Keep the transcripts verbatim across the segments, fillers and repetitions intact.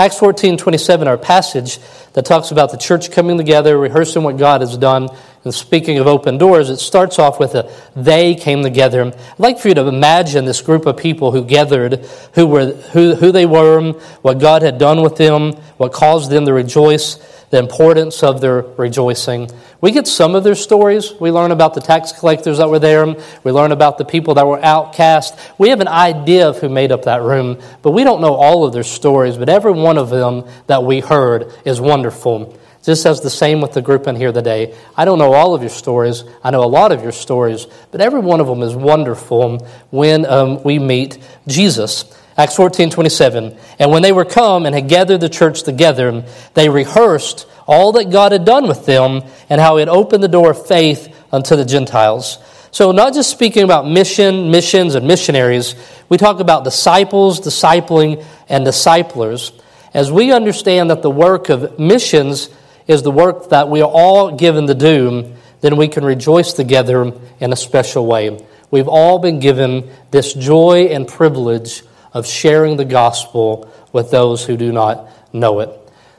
Acts fourteen twenty-seven, our passage that talks about the church coming together, rehearsing what God has done, and speaking of open doors, it starts off with a "they came together." I'd like for you to imagine this group of people who gathered, who were who, who they were, what God had done with them, what caused them to rejoice, the importance of their rejoicing. We get some of their stories. We learn about the tax collectors that were there. We learn about the people that were outcast. We have an idea of who made up that room, but we don't know all of their stories, but every one of them that we heard is wonderful. Just as the same with the group in here today. I don't know all of your stories. I know a lot of your stories, but every one of them is wonderful when um, we meet Jesus. Acts fourteen twenty-seven, and when they were come and had gathered the church together, they rehearsed all that God had done with them and how he had opened the door of faith unto the Gentiles. So not just speaking about mission, missions, and missionaries, we talk about disciples, discipling, and disciplers. As we understand that the work of missions is the work that we are all given to do, then we can rejoice together in a special way. We've all been given this joy and privilege of sharing the gospel with those who do not know it.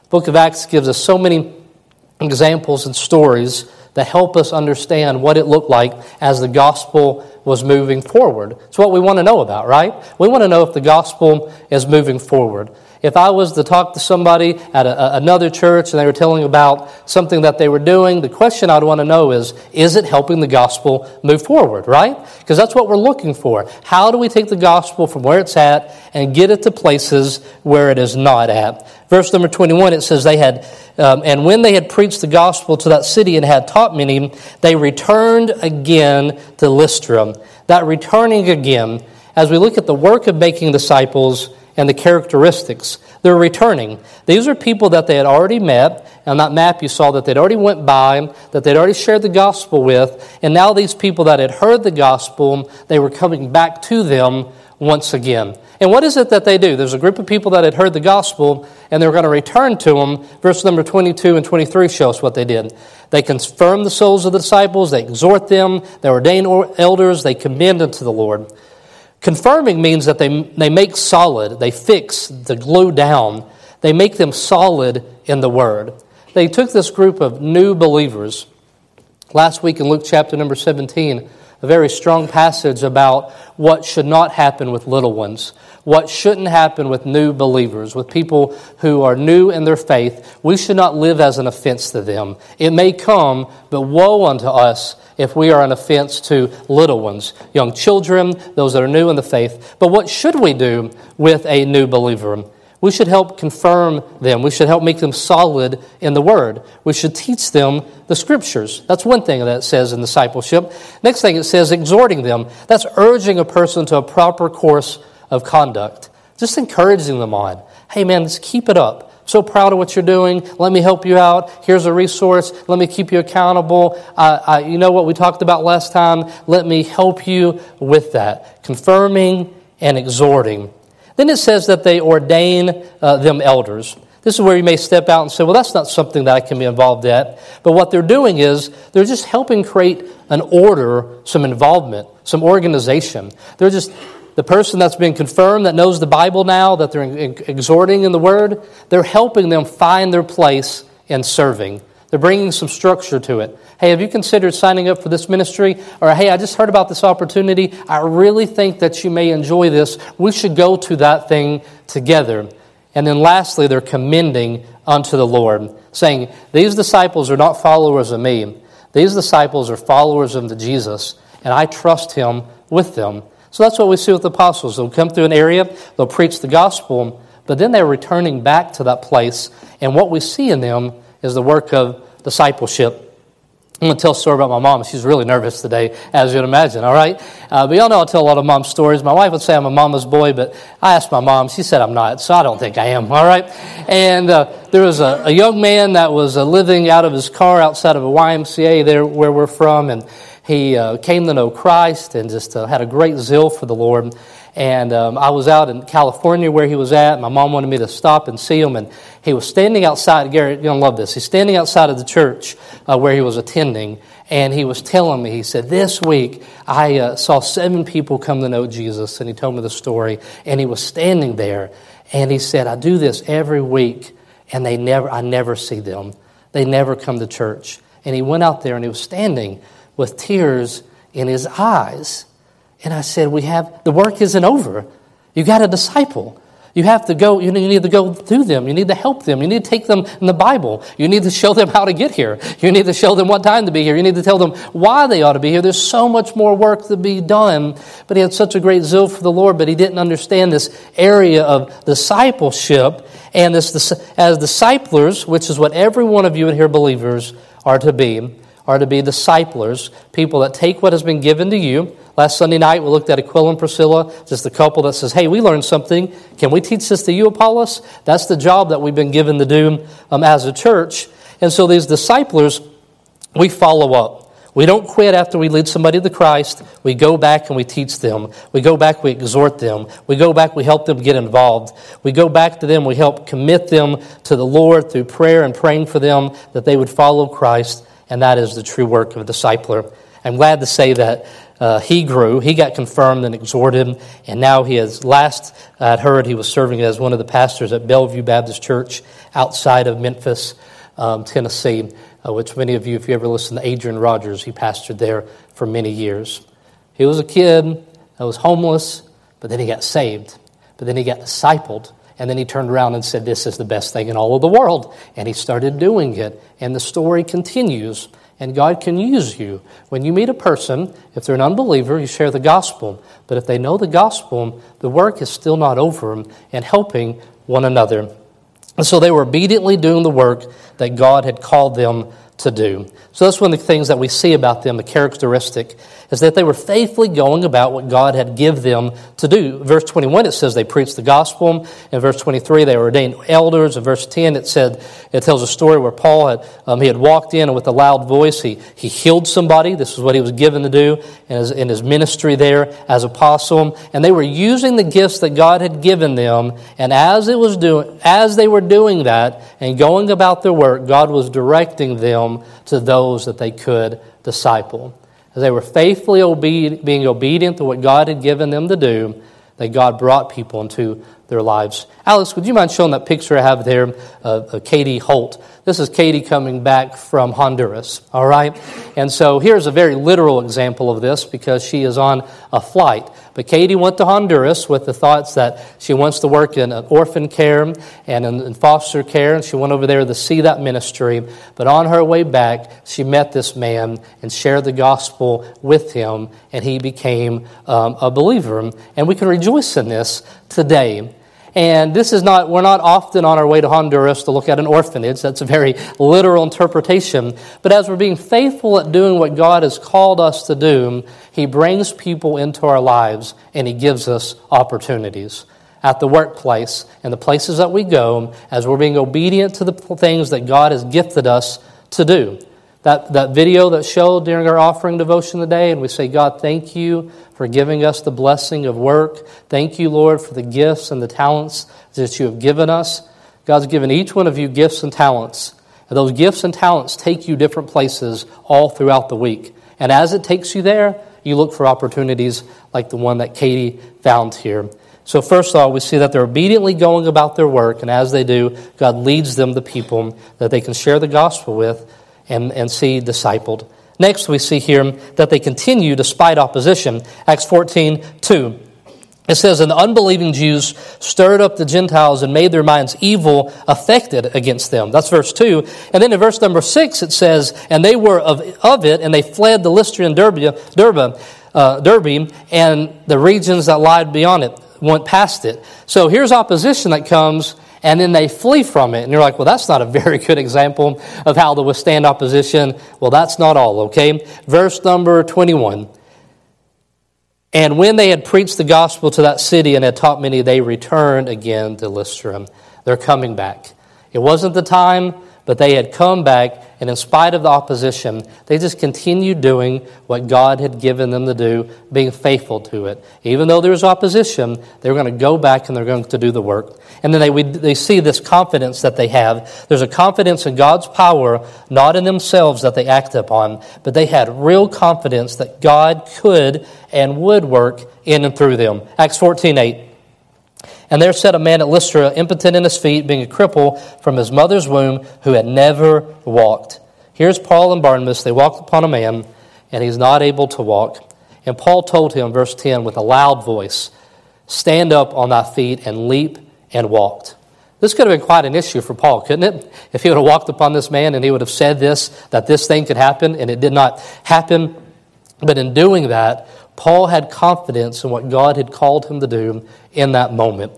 The book of Acts gives us so many examples and stories that help us understand what it looked like as the gospel was moving forward. It's what we want to know about, right? We want to know if the gospel is moving forward. If I was to talk to somebody at a, another church and they were telling about something that they were doing, the question I'd want to know is, is it helping the gospel move forward, right? Because that's what we're looking for. How do we take the gospel from where it's at and get it to places where it is not at? Verse number twenty-one, it says, they had, um, and when they had preached the gospel to that city and had taught many, they returned again to Lystra. That returning again, as we look at the work of making disciples and the characteristics, they're returning. These are people that they had already met. On that map you saw that they'd already went by, that they'd already shared the gospel with, and now these people that had heard the gospel, they were coming back to them once again. And what is it that they do? There's a group of people that had heard the gospel, and they were going to return to them. Verse number twenty-two and twenty-three show us what they did. They confirmed the souls of the disciples, they exhort them, they ordain elders, they commend unto the Lord. Confirming means that they they make solid, they fix, they glue down, they make them solid in the Word. They took this group of new believers. Last week in Luke chapter number seventeen, a very strong passage about what should not happen with little ones, what shouldn't happen with new believers, with people who are new in their faith. We should not live as an offense to them. It may come, but woe unto us if we are an offense to little ones, young children, those that are new in the faith. But what should we do with a new believer? We should help confirm them. We should help make them solid in the Word. We should teach them the Scriptures. That's one thing that it says in discipleship. Next thing it says, exhorting them. That's urging a person to a proper course of conduct. Just encouraging them on. Hey man, let's keep it up. So proud of what you're doing. Let me help you out. Here's a resource. Let me keep you accountable. I, I, you know what we talked about last time? Let me help you with that. Confirming and exhorting. Then it says that they ordain uh, them elders. This is where you may step out and say, well, that's not something that I can be involved at. But what they're doing is they're just helping create an order, some involvement, some organization. They're just the person that's been confirmed, that knows the Bible now, that they're exhorting in the Word, they're helping them find their place in serving. They're bringing some structure to it. Hey, have you considered signing up for this ministry? Or, hey, I just heard about this opportunity. I really think that you may enjoy this. We should go to that thing together. And then lastly, they're commending unto the Lord, saying, these disciples are not followers of me. These disciples are followers of Jesus, and I trust him with them. So that's what we see with the apostles. They'll come through an area, they'll preach the gospel, but then they're returning back to that place. And what we see in them is the work of discipleship. I'm going to tell a story about my mom. She's really nervous today, as you'd imagine, all right? Uh, but y'all know I tell a lot of mom stories. My wife would say I'm a mama's boy, but I asked my mom. She said I'm not, so I don't think I am, all right? And uh, there was a, a young man that was uh, living out of his car outside of a Y M C A there where we're from, and he uh, came to know Christ and just uh, had a great zeal for the Lord. And um, I was out in California where he was at. My mom wanted me to stop and see him. And he was standing outside. Garrett, you're going to love this. He's standing outside of the church uh, where he was attending. And he was telling me, he said, this week I uh, saw seven people come to know Jesus. And he told me the story. And he was standing there. And he said, I do this every week, and they never, I never see them. They never come to church. And he went out there, and he was standing with tears in his eyes. And I said, we have, the work isn't over. You got a disciple. You have to go, you need to go through them. You need to help them. You need to take them in the Bible. You need to show them how to get here. You need to show them what time to be here. You need to tell them why they ought to be here. There's so much more work to be done. But he had such a great zeal for the Lord, but he didn't understand this area of discipleship and this, this as disciplers, which is what every one of you in here believers are to be, are to be disciplers, people that take what has been given to you. Last Sunday night, we looked at Aquila and Priscilla, just the couple that says, hey, we learned something. Can we teach this to you, Apollos? That's the job that we've been given to do um, as a church. And so these disciplers, we follow up. We don't quit after we lead somebody to Christ. We go back and we teach them. We go back, we exhort them. We go back, we help them get involved. We go back to them, we help commit them to the Lord through prayer and praying for them that they would follow Christ. And that is the true work of a discipler. I'm glad to say that Uh, he grew, he got confirmed and exhorted, and now he is, last I'd heard, he was serving as one of the pastors at Bellevue Baptist Church outside of Memphis, um, Tennessee, uh, which many of you, if you ever listen to Adrian Rogers, he pastored there for many years. He was a kid that was homeless, but then he got saved, but then he got discipled, and then he turned around and said, this is the best thing in all of the world, and he started doing it, and the story continues. And God can use you. When you meet a person, if they're an unbeliever, you share the gospel. But if they know the gospel, the work is still not over in helping one another. And so they were obediently doing the work that God had called them to do. So that's one of the things that we see about them, the characteristic, is that they were faithfully going about what God had given them to do. Verse twenty-one, it says they preached the gospel. In verse twenty-three, they were ordained elders. In verse ten, it said it tells a story where Paul had um, he had walked in and with a loud voice he he healed somebody. This is what he was given to do in his, in his ministry there as apostle. And they were using the gifts that God had given them. And as it was doing, as they were doing that and going about their work, God was directing them to those that they could disciple. As they were faithfully obedient, being obedient to what God had given them to do, that God brought people into their lives. Alex, would you mind showing that picture I have there of, of Katie Holt? This is Katie coming back from Honduras, all right? And so here's a very literal example of this because she is on a flight. But Katie went to Honduras with the thoughts that she wants to work in an orphan care and in foster care, and she went over there to see that ministry. But on her way back, she met this man and shared the gospel with him, and he became um, a believer. And we can rejoice in this today. And this is not, we're not often on our way to Honduras to look at an orphanage. That's a very literal interpretation. But as we're being faithful at doing what God has called us to do, He brings people into our lives and He gives us opportunities at the workplace and the places that we go as we're being obedient to the things that God has gifted us to do. That that video that showed during our offering devotion today, and we say, God, thank you for giving us the blessing of work. Thank you, Lord, for the gifts and the talents that you have given us. God's given each one of you gifts and talents. And those gifts and talents take you different places all throughout the week. And as it takes you there, you look for opportunities like the one that Katie found here. So first of all, we see that they're obediently going about their work, and as they do, God leads them to people that they can share the gospel with, And, and see discipled. Next, we see here that they continue despite opposition. Acts fourteen two. It says, and the unbelieving Jews stirred up the Gentiles and made their minds evil, affected against them. That's verse two. And then in verse number six, it says, and they were of, of it, and they fled to Lystra and Derbe, Derbe, uh, Derbe, and the regions that lied beyond it, went past it. So here's opposition that comes, and then they flee from it. And you're like, well, that's not a very good example of how to withstand opposition. Well, that's not all, okay? Verse number twenty-one. And when they had preached the gospel to that city and had taught many, they returned again to Lystra. They're coming back. It wasn't the time, but they had come back, and in spite of the opposition, they just continued doing what God had given them to do, being faithful to it. Even though there was opposition, they were going to go back and they're going to do the work. And then they we, they see this confidence that they have. There's a confidence in God's power, not in themselves that they act upon, but they had real confidence that God could and would work in and through them. Acts fourteen eight. And there sat a man at Lystra, impotent in his feet, being a cripple from his mother's womb, who had never walked. Here's Paul and Barnabas. They walked upon a man, and he's not able to walk. And Paul told him, verse ten, with a loud voice, "Stand up on thy feet and leap," and walked. This could have been quite an issue for Paul, couldn't it? If he would have walked upon this man and he would have said this, that this thing could happen, and it did not happen. But in doing that, Paul had confidence in what God had called him to do in that moment.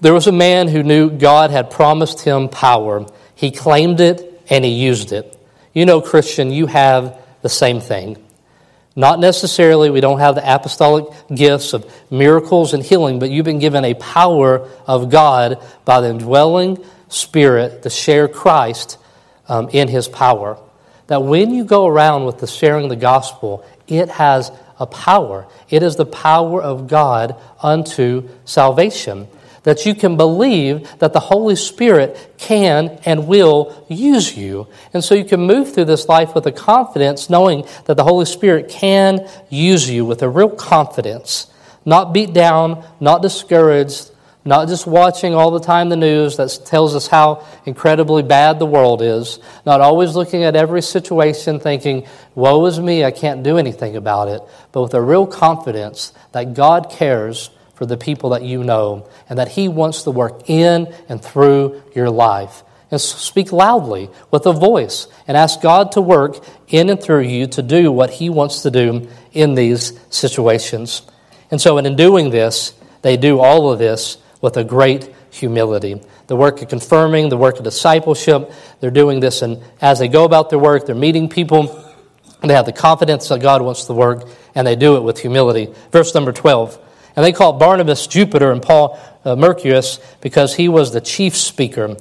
There was a man who knew God had promised him power. He claimed it and he used it. You know, Christian, you have the same thing. Not necessarily, we don't have the apostolic gifts of miracles and healing, but you've been given a power of God by the indwelling Spirit to share Christ um, in His power. That when you go around with the sharing of the gospel, it has a power. It is the power of God unto salvation. That you can believe that the Holy Spirit can and will use you. And so you can move through this life with a confidence, knowing that the Holy Spirit can use you with a real confidence. Not beat down, not discouraged, not just watching all the time the news that tells us how incredibly bad the world is. Not always looking at every situation thinking, woe is me, I can't do anything about it. But with a real confidence that God cares for the people that you know, and that He wants to work in and through your life. And speak loudly with a voice and ask God to work in and through you to do what He wants to do in these situations. And so in doing this, they do all of this with a great humility. The work of confirming, the work of discipleship, they're doing this, and as they go about their work, they're meeting people, and they have the confidence that God wants to work, and they do it with humility. Verse number twelve. And they called Barnabas Jupiter and Paul uh, Mercurius, because he was the chief speaker.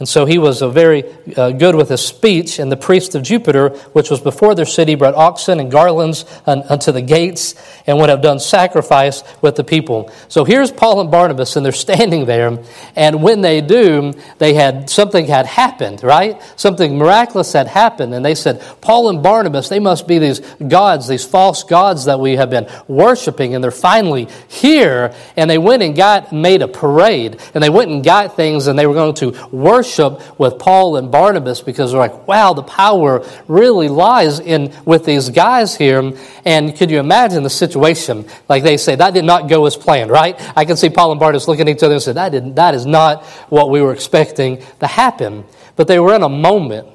And so he was a very uh, good with his speech. And the priest of Jupiter, which was before their city, brought oxen and garlands un- unto the gates, and would have done sacrifice with the people. So here's Paul and Barnabas, and they're standing there. And when they do, they had something had happened, right? Something miraculous had happened. And they said, Paul and Barnabas, they must be these gods, these false gods that we have been worshiping. And they're finally here. And they went and got made a parade. And they went and got things, and they were going to worship with Paul and Barnabas, because they're like, wow, the power really lies in with these guys here. And could you imagine the situation? Like they say, that did not go as planned, right? I can see Paul and Barnabas looking at each other and say, that didn't, that is not what we were expecting to happen. But they were in a moment.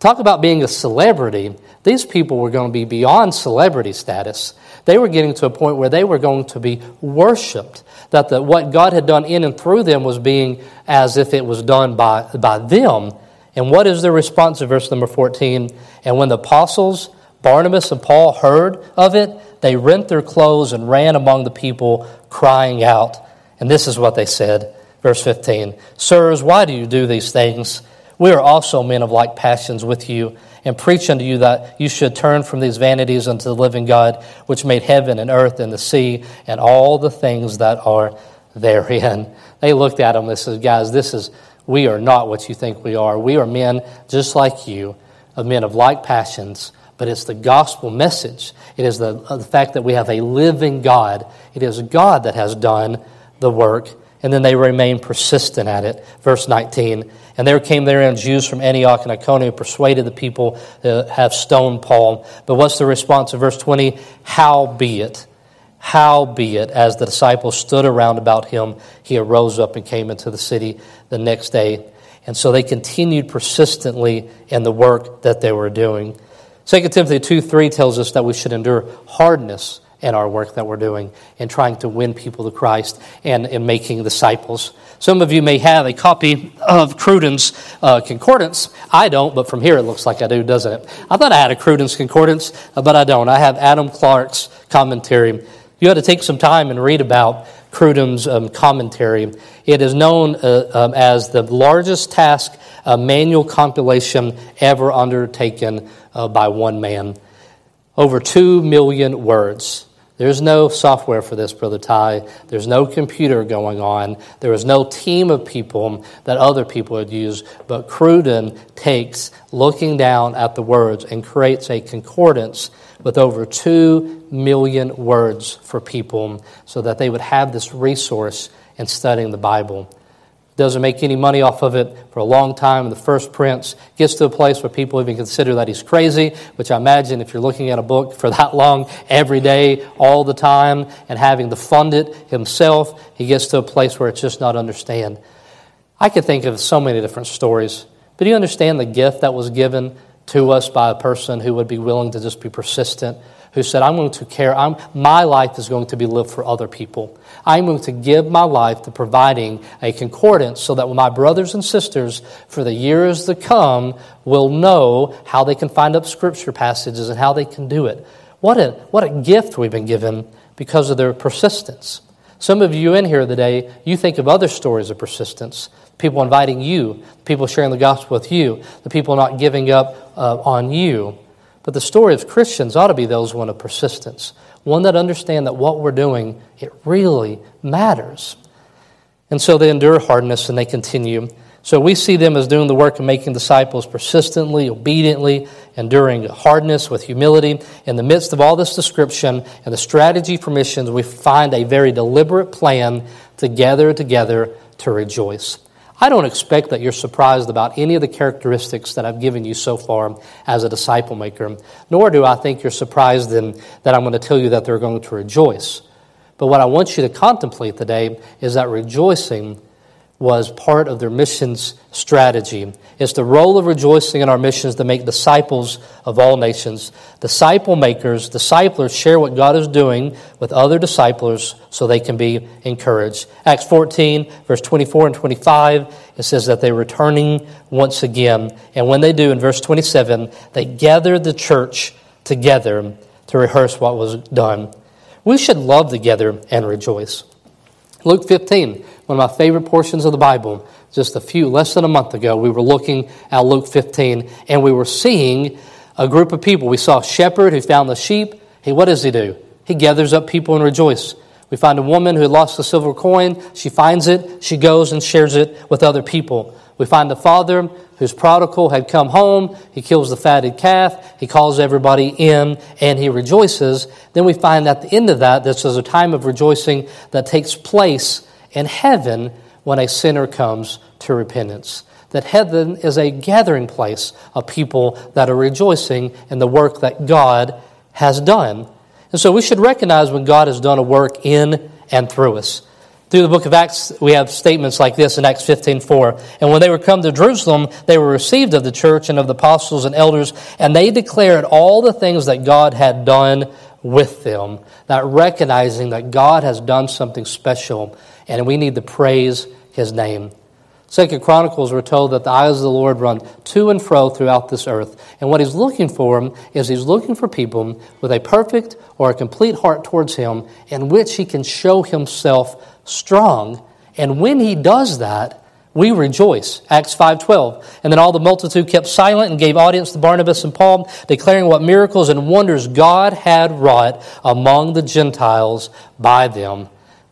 Talk about being a celebrity. These people were going to be beyond celebrity status. They were getting to a point where they were going to be worshipped, that the, what God had done in and through them was being as if it was done by, by them. And what is their response in verse number fourteen? And when the apostles, Barnabas and Paul, heard of it, they rent their clothes and ran among the people, crying out. And this is what they said, verse fifteen, "Sirs, why do you do these things? We are also men of like passions with you, and preach unto you that you should turn from these vanities unto the living God, which made heaven and earth and the sea and all the things that are therein." They looked at him and said, guys, this is, we are not what you think we are. We are men just like you, of men of like passions, but it's the gospel message. It is the, the fact that we have a living God. It is God that has done the work. And then they remain persistent at it. Verse nineteen, and there came therein Jews from Antioch and Iconium, persuaded the people to have stoned Paul. But what's the response of verse twenty? Howbeit, howbeit, as the disciples stood around about him, he arose up and came into the city the next day. And so they continued persistently in the work that they were doing. Second Timothy two three tells us that we should endure hardness in our work that we're doing, and trying to win people to Christ, and in making disciples. Some of you may have a copy of Cruden's uh, Concordance. I don't, but from here it looks like I do, doesn't it? I thought I had a Cruden's Concordance, but I don't. I have Adam Clark's commentary. You ought to take some time and read about Cruden's um, commentary. It is known uh, um, as the largest task uh, manual compilation ever undertaken uh, by one man. Over two million words. There's no software for this, Brother Ty. There's no computer going on. There is no team of people that other people would use. But Cruden takes looking down at the words and creates a concordance with over two million words for people so that they would have this resource and studying the Bible. Doesn't make any money off of it for a long time. The first Prince gets to a place where people even consider that he's crazy, which I imagine if you're looking at a book for that long, every day, all the time, and having to fund it himself, he gets to a place where it's just not understand. I could think of so many different stories, but do you understand the gift that was given to us by a person who would be willing to just be persistent, who said, I'm going to care, I'm, my life is going to be lived for other people. I'm going to give my life to providing a concordance so that my brothers and sisters for the years to come will know how they can find up scripture passages and how they can do it. What a, what a gift we've been given because of their persistence. Some of you in here today, you think of other stories of persistence. People inviting you, people sharing the gospel with you, the people not giving up uh, on you. But the story of Christians ought to be those one of persistence, one that understand that what we're doing, it really matters. And so they endure hardness and they continue. So we see them as doing the work of making disciples persistently, obediently, enduring hardness with humility. In the midst of all this description and the strategy for missions, we find a very deliberate plan to gather together to rejoice. I don't expect that you're surprised about any of the characteristics that I've given you so far as a disciple maker, nor do I think you're surprised in that I'm going to tell you that they're going to rejoice. But what I want you to contemplate today is that rejoicing was part of their missions strategy. It's the role of rejoicing in our missions to make disciples of all nations. Disciple makers, disciplers share what God is doing with other disciplers so they can be encouraged. Acts fourteen, verse twenty-four and twenty-five, it says that they're returning once again. And when they do, in verse twenty-seven, they gather the church together to rehearse what was done. We should love together and rejoice. Luke fifteen, one of my favorite portions of the Bible. Just a few, less than a month ago, we were looking at Luke fifteen, and we were seeing a group of people. We saw a shepherd who found the sheep. He, what does he do? He gathers up people and rejoices. We find a woman who lost a silver coin. She finds it. She goes and shares it with other people. We find a father whose prodigal had come home. He kills the fatted calf. He calls everybody in, and he rejoices. Then we find at the end of that, this is a time of rejoicing that takes place in heaven when a sinner comes to repentance. That heaven is a gathering place of people that are rejoicing in the work that God has done. And so we should recognize when God has done a work in and through us. Through the book of Acts, we have statements like this in Acts fifteen four. And when they were come to Jerusalem, they were received of the church and of the apostles and elders, and they declared all the things that God had done with them. That recognizing that God has done something special, and we need to praise His name. Second Chronicles, we're told that the eyes of the Lord run to and fro throughout this earth. And what He's looking for is He's looking for people with a perfect or a complete heart towards Him in which He can show Himself strong, and when He does that, we rejoice. Acts five twelve. And then all the multitude kept silent and gave audience to Barnabas and Paul, declaring what miracles and wonders God had wrought among the Gentiles by them.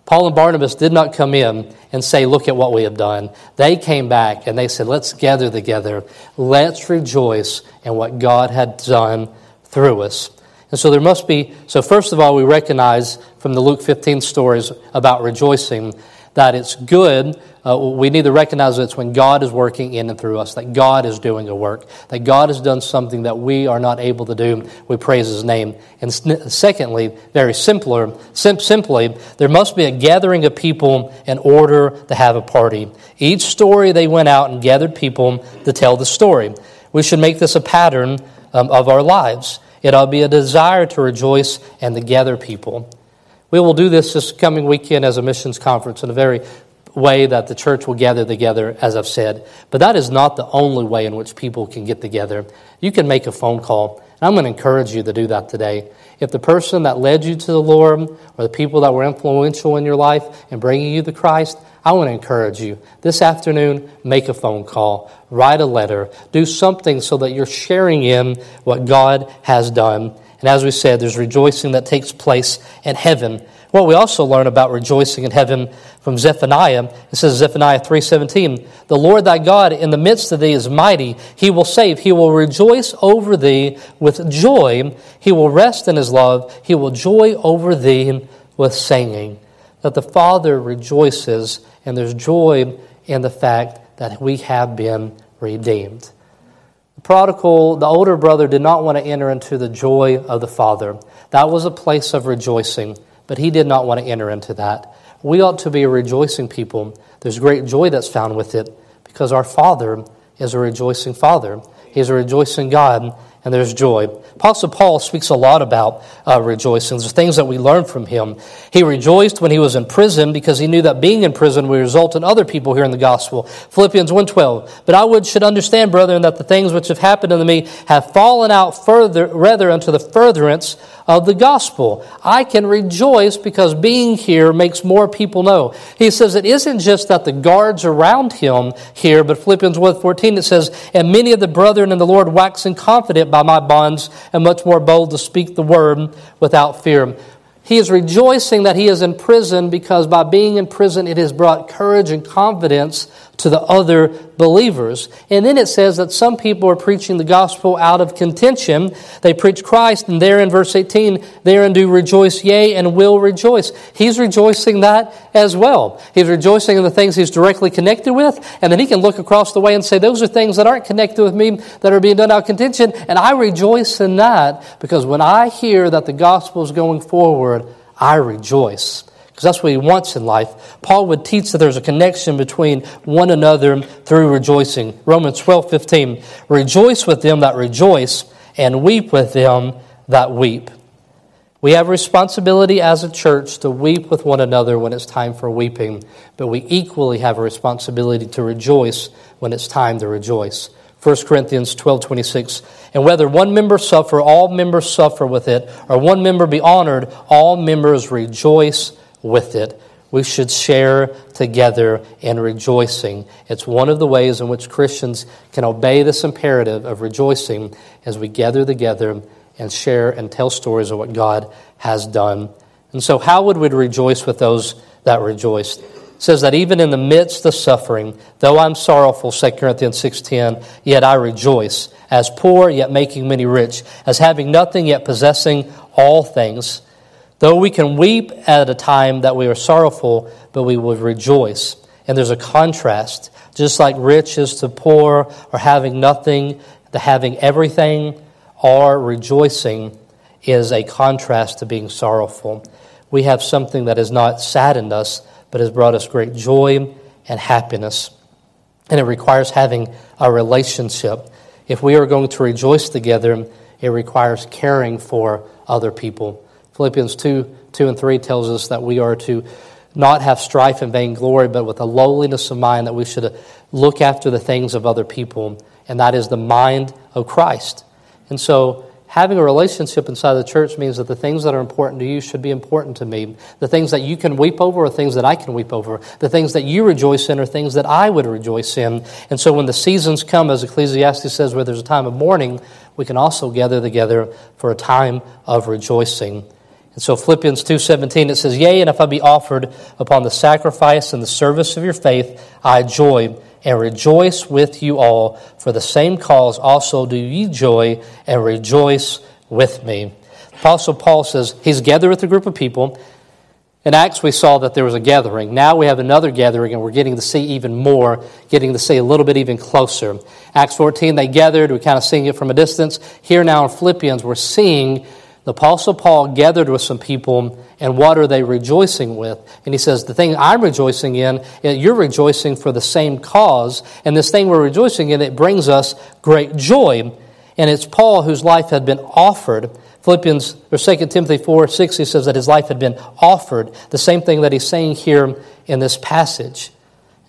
Paul and Barnabas did not come in and say, look at what we have done. They came back and they said, let's gather together. Let's rejoice in what God had done through us. And so there must be, so first of all, we recognize from the Luke fifteen stories about rejoicing that it's good. Uh, we need to recognize that it's when God is working in and through us, that God is doing a work, that God has done something that we are not able to do. We praise His name. And secondly, very simpler, sim- simply, there must be a gathering of people in order to have a party. Each story they went out and gathered people to tell the story. We should make this a pattern um, of our lives. It ought to be a desire to rejoice and to gather people. We will do this this coming weekend as a missions conference in a very way that the church will gather together, as I've said. But that is not the only way in which people can get together. You can make a phone call, and I'm going to encourage you to do that today. If the person that led you to the Lord or the people that were influential in your life and bringing you to Christ, I want to encourage you. This afternoon, make a phone call, write a letter, do something so that you're sharing in what God has done. And as we said, there's rejoicing that takes place in heaven. Well, we also learn about rejoicing in heaven from Zephaniah. It says, Zephaniah three seventeen, the Lord thy God in the midst of thee is mighty. He will save. He will rejoice over thee with joy. He will rest in His love. He will joy over thee with singing. that the Father rejoices, and there's joy in the fact that we have been redeemed. The prodigal, the older brother, did not want to enter into the joy of the Father. That was a place of rejoicing, but he did not want to enter into that. We ought to be a rejoicing people. There's great joy that's found with it, because our Father is a rejoicing Father. He's a rejoicing God, and there's joy. Apostle Paul speaks a lot about uh, rejoicing. There's things that we learn from him. He rejoiced when he was in prison because he knew that being in prison would result in other people hearing the gospel. Philippians one twelve, But I would should understand, brethren, that the things which have happened unto me have fallen out further, rather unto the furtherance of the gospel. I can rejoice because being here makes more people know. He says it isn't just that the guards around him here, but Philippians one fourteen, it says, And many of the brethren in the Lord waxing confident by my bonds, and much more bold to speak the word without fear. He is rejoicing that he is in prison because by being in prison it has brought courage and confidence to the other believers. And then it says that some people are preaching the gospel out of contention. They preach Christ, and there in verse eighteen, therein do rejoice, yea, and will rejoice. He's rejoicing that as well. He's rejoicing in the things he's directly connected with, and then he can look across the way and say, those are things that aren't connected with me that are being done out of contention, and I rejoice in that because when I hear that the gospel is going forward, I rejoice, because that's what he wants in life. Paul would teach that there's a connection between one another through rejoicing. Romans twelve fifteen, Rejoice with them that rejoice, and weep with them that weep. We have responsibility as a church to weep with one another when it's time for weeping, but we equally have a responsibility to rejoice when it's time to rejoice. First Corinthians twelve twenty-six, And whether one member suffer, all members suffer with it, or one member be honored, all members rejoice with it. We should share together in rejoicing. It's one of the ways in which Christians can obey this imperative of rejoicing as we gather together and share and tell stories of what God has done. And so how would we rejoice with those that rejoiced? Says that even in the midst of suffering, though I'm sorrowful, Second Corinthians six ten, yet I rejoice, as poor, yet making many rich, as having nothing, yet possessing all things. Though we can weep at a time that we are sorrowful, but we will rejoice. And there's a contrast, just like rich is to poor, or having nothing, to having everything, or rejoicing is a contrast to being sorrowful. We have something that has not saddened us, but has brought us great joy and happiness. And it requires having a relationship. If we are going to rejoice together, it requires caring for other people. Philippians two, two and three tells us that we are to not have strife and vainglory, but with a lowliness of mind that we should look after the things of other people, and that is the mind of Christ. And so having a relationship inside the church means that the things that are important to you should be important to me. The things that you can weep over are things that I can weep over. The things that you rejoice in are things that I would rejoice in. And so when the seasons come, as Ecclesiastes says, where there's a time of mourning, we can also gather together for a time of rejoicing. And so Philippians two seventeen, it says, Yea, and if I be offered upon the sacrifice and the service of your faith, I joy and rejoice with you all. For the same cause also do ye joy, and rejoice with me. Apostle Paul says he's gathered with a group of people. In Acts, we saw that there was a gathering. Now we have another gathering, and we're getting to see even more, getting to see a little bit even closer. Acts fourteen, they gathered. We're kind of seeing it from a distance. Here now in Philippians, we're seeing the Apostle Paul gathered with some people, and what are they rejoicing with? And he says, the thing I'm rejoicing in, you're rejoicing for the same cause, and this thing we're rejoicing in, it brings us great joy. And it's Paul whose life had been offered. Philippians, or Second Timothy four six, he says that his life had been offered. The same thing that he's saying here in this passage.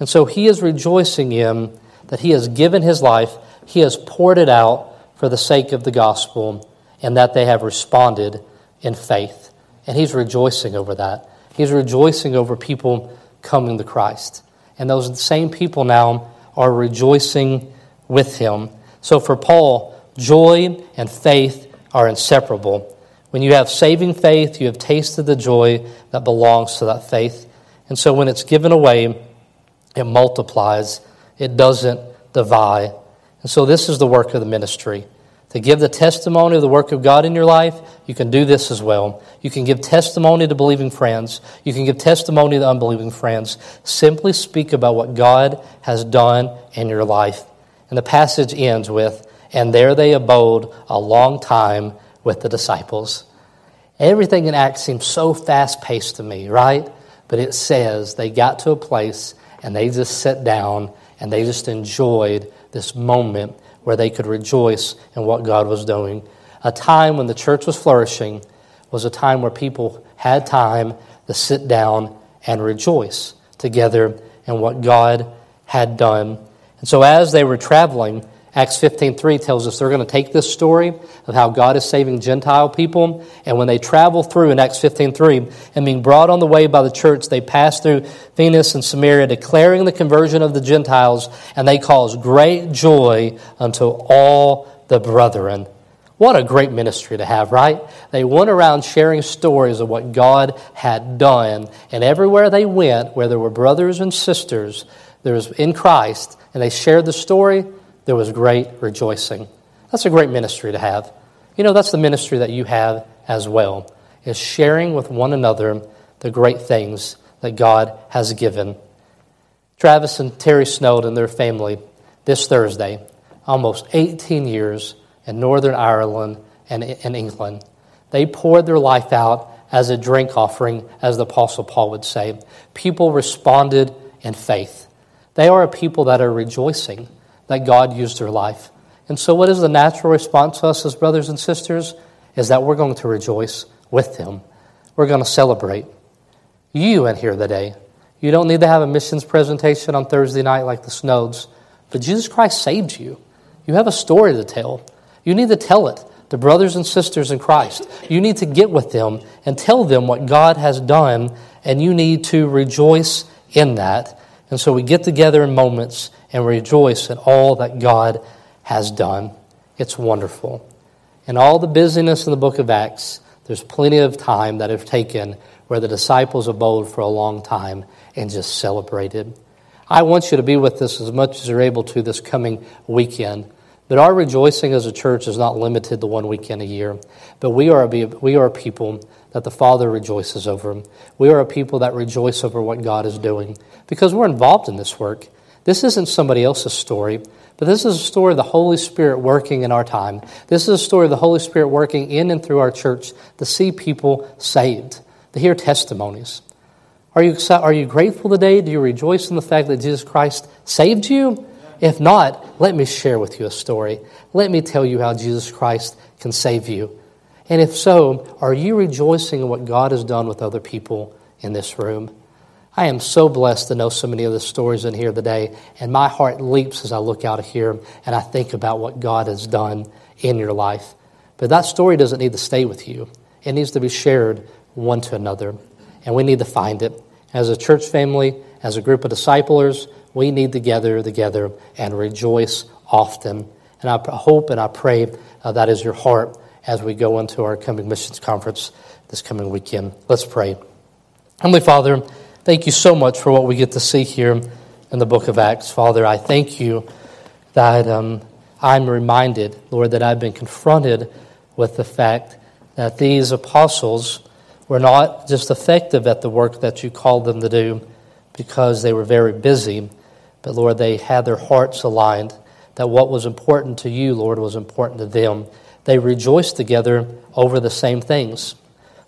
And so he is rejoicing in that he has given his life, he has poured it out for the sake of the gospel, and that they have responded in faith. And he's rejoicing over that. He's rejoicing over people coming to Christ. And those same people now are rejoicing with him. So for Paul, joy and faith are inseparable. When you have saving faith, you have tasted the joy that belongs to that faith. And so when it's given away, it multiplies. It doesn't divide. And so this is the work of the ministry. to give the testimony of the work of God in your life, you can do this as well. You can give testimony to believing friends. You can give testimony to unbelieving friends. Simply speak about what God has done in your life. And the passage ends with, and there they abode a long time with the disciples. Everything in Acts seems so fast-paced to me, right? But it says they got to a place and they just sat down and they just enjoyed this moment where they could rejoice in what God was doing. A time when the church was flourishing was a time where people had time to sit down and rejoice together in what God had done. And so as they were traveling, Acts fifteen three tells us they're going to take this story of how God is saving Gentile people, and when they travel through in Acts fifteen three, and being brought on the way by the church, they passed through Phoenicia and Samaria, declaring the conversion of the Gentiles, and they caused great joy unto all the brethren. What a great ministry to have, right? They went around sharing stories of what God had done, and everywhere they went, where there were brothers and sisters, there was in Christ, and they shared the story. There was great rejoicing. That's a great ministry to have. You know, that's the ministry that you have as well, is sharing with one another the great things that God has given. Travis and Terry Snowden and their family this Thursday, almost eighteen years in Northern Ireland and in England. They poured their life out as a drink offering, as the Apostle Paul would say. People responded in faith. They are a people that are rejoicing that God used their life. And so what is the natural response to us as brothers and sisters? Is that we're going to rejoice with them. We're going to celebrate. You in here today, you don't need to have a missions presentation on Thursday night like the Snowds, but Jesus Christ saved you. You have a story to tell. You need to tell it to brothers and sisters in Christ. You need to get with them and tell them what God has done, and you need to rejoice in that. And so we get together in moments and rejoice at all that God has done. It's wonderful. In all the busyness in the book of Acts, there's plenty of time that have taken where the disciples abode for a long time and just celebrated. I want you to be with us as much as you're able to this coming weekend. But our rejoicing as a church is not limited to one weekend a year. But we are a, we are a people that the Father rejoices over. We are a people that rejoice over what God is doing because we're involved in this work. This isn't somebody else's story, but this is a story of the Holy Spirit working in our time. This is a story of the Holy Spirit working in and through our church to see people saved, to hear testimonies. Are you are you grateful today? Do you rejoice in the fact that Jesus Christ saved you? If not, let me share with you a story. Let me tell you how Jesus Christ can save you. And if so, are you rejoicing in what God has done with other people in this room? I am so blessed to know so many of the stories in here today, and my heart leaps as I look out of here and I think about what God has done in your life. But that story doesn't need to stay with you. It needs to be shared one to another, and we need to find it. As a church family, as a group of disciplers, we need to gather together and rejoice often. And I hope and I pray uh, that is your heart as we go into our coming missions conference this coming weekend. Let's pray. Heavenly Father, thank you so much for what we get to see here in the book of Acts. Father, I thank you that um, I'm reminded, Lord, that I've been confronted with the fact that these apostles were not just effective at the work that you called them to do because they were very busy, but, Lord, they had their hearts aligned, that what was important to you, Lord, was important to them. They rejoiced together over the same things,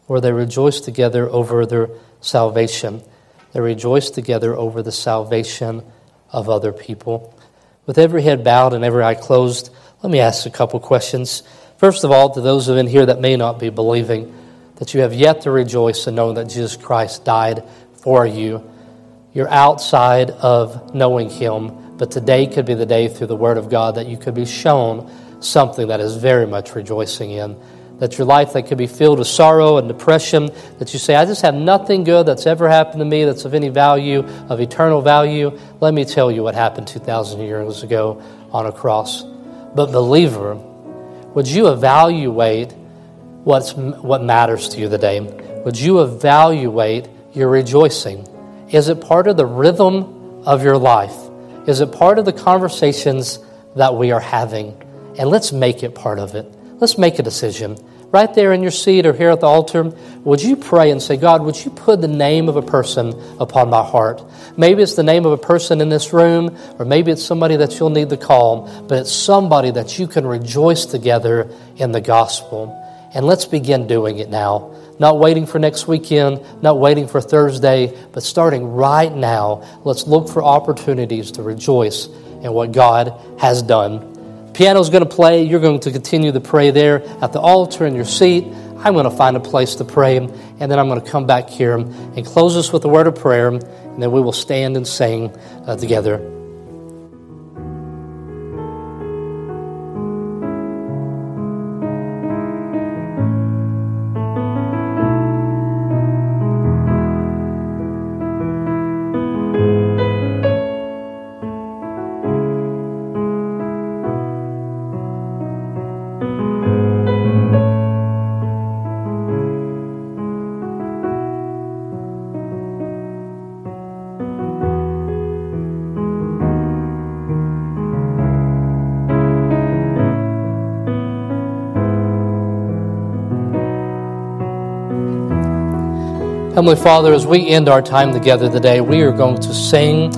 or they rejoiced together over their salvation. They rejoice together over the salvation of other people. With every head bowed and every eye closed, let me ask a couple questions. First of all, to those of in here that may not be believing, that you have yet to rejoice in knowing that Jesus Christ died for you. You're outside of knowing him, but today could be the day through the Word of God that you could be shown something that is very much rejoicing in. That your life that could be filled with sorrow and depression, that you say, I just have nothing good that's ever happened to me that's of any value, of eternal value. Let me tell you what happened two thousand years ago on a cross. But believer, would you evaluate what's, what matters to you today? Would you evaluate your rejoicing? Is it part of the rhythm of your life? Is it part of the conversations that we are having? and let's make it part of it. Let's make a decision. Right there in your seat or here at the altar, would you pray and say, God, would you put the name of a person upon my heart? Maybe it's the name of a person in this room, or maybe it's somebody that you'll need to call, but it's somebody that you can rejoice together in the gospel. And let's begin doing it now. Not waiting for next weekend, not waiting for Thursday, but starting right now, let's look for opportunities to rejoice in what God has done. Piano's going to play. You're going to continue to pray there at the altar in your seat. I'm going to find a place to pray, and then I'm going to come back here and close us with a word of prayer, and then we will stand and sing uh, together. Heavenly Father, as we end our time together today, we are going to sing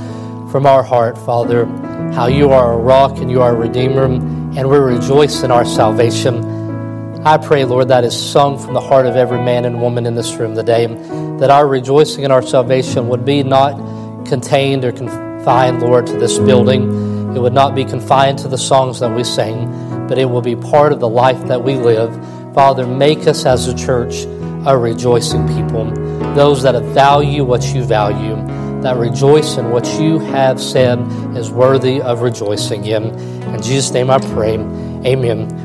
from our heart, Father, how you are a rock and you are a redeemer, and we rejoice in our salvation. I pray, Lord, that is sung from the heart of every man and woman in this room today, that our rejoicing in our salvation would be not contained or confined, Lord, to this building. It would not be confined to the songs that we sing, but it will be part of the life that we live. Father, make us as a church a rejoicing people, those that value what you value, that rejoice in what you have said is worthy of rejoicing in. In Jesus' name I pray, amen.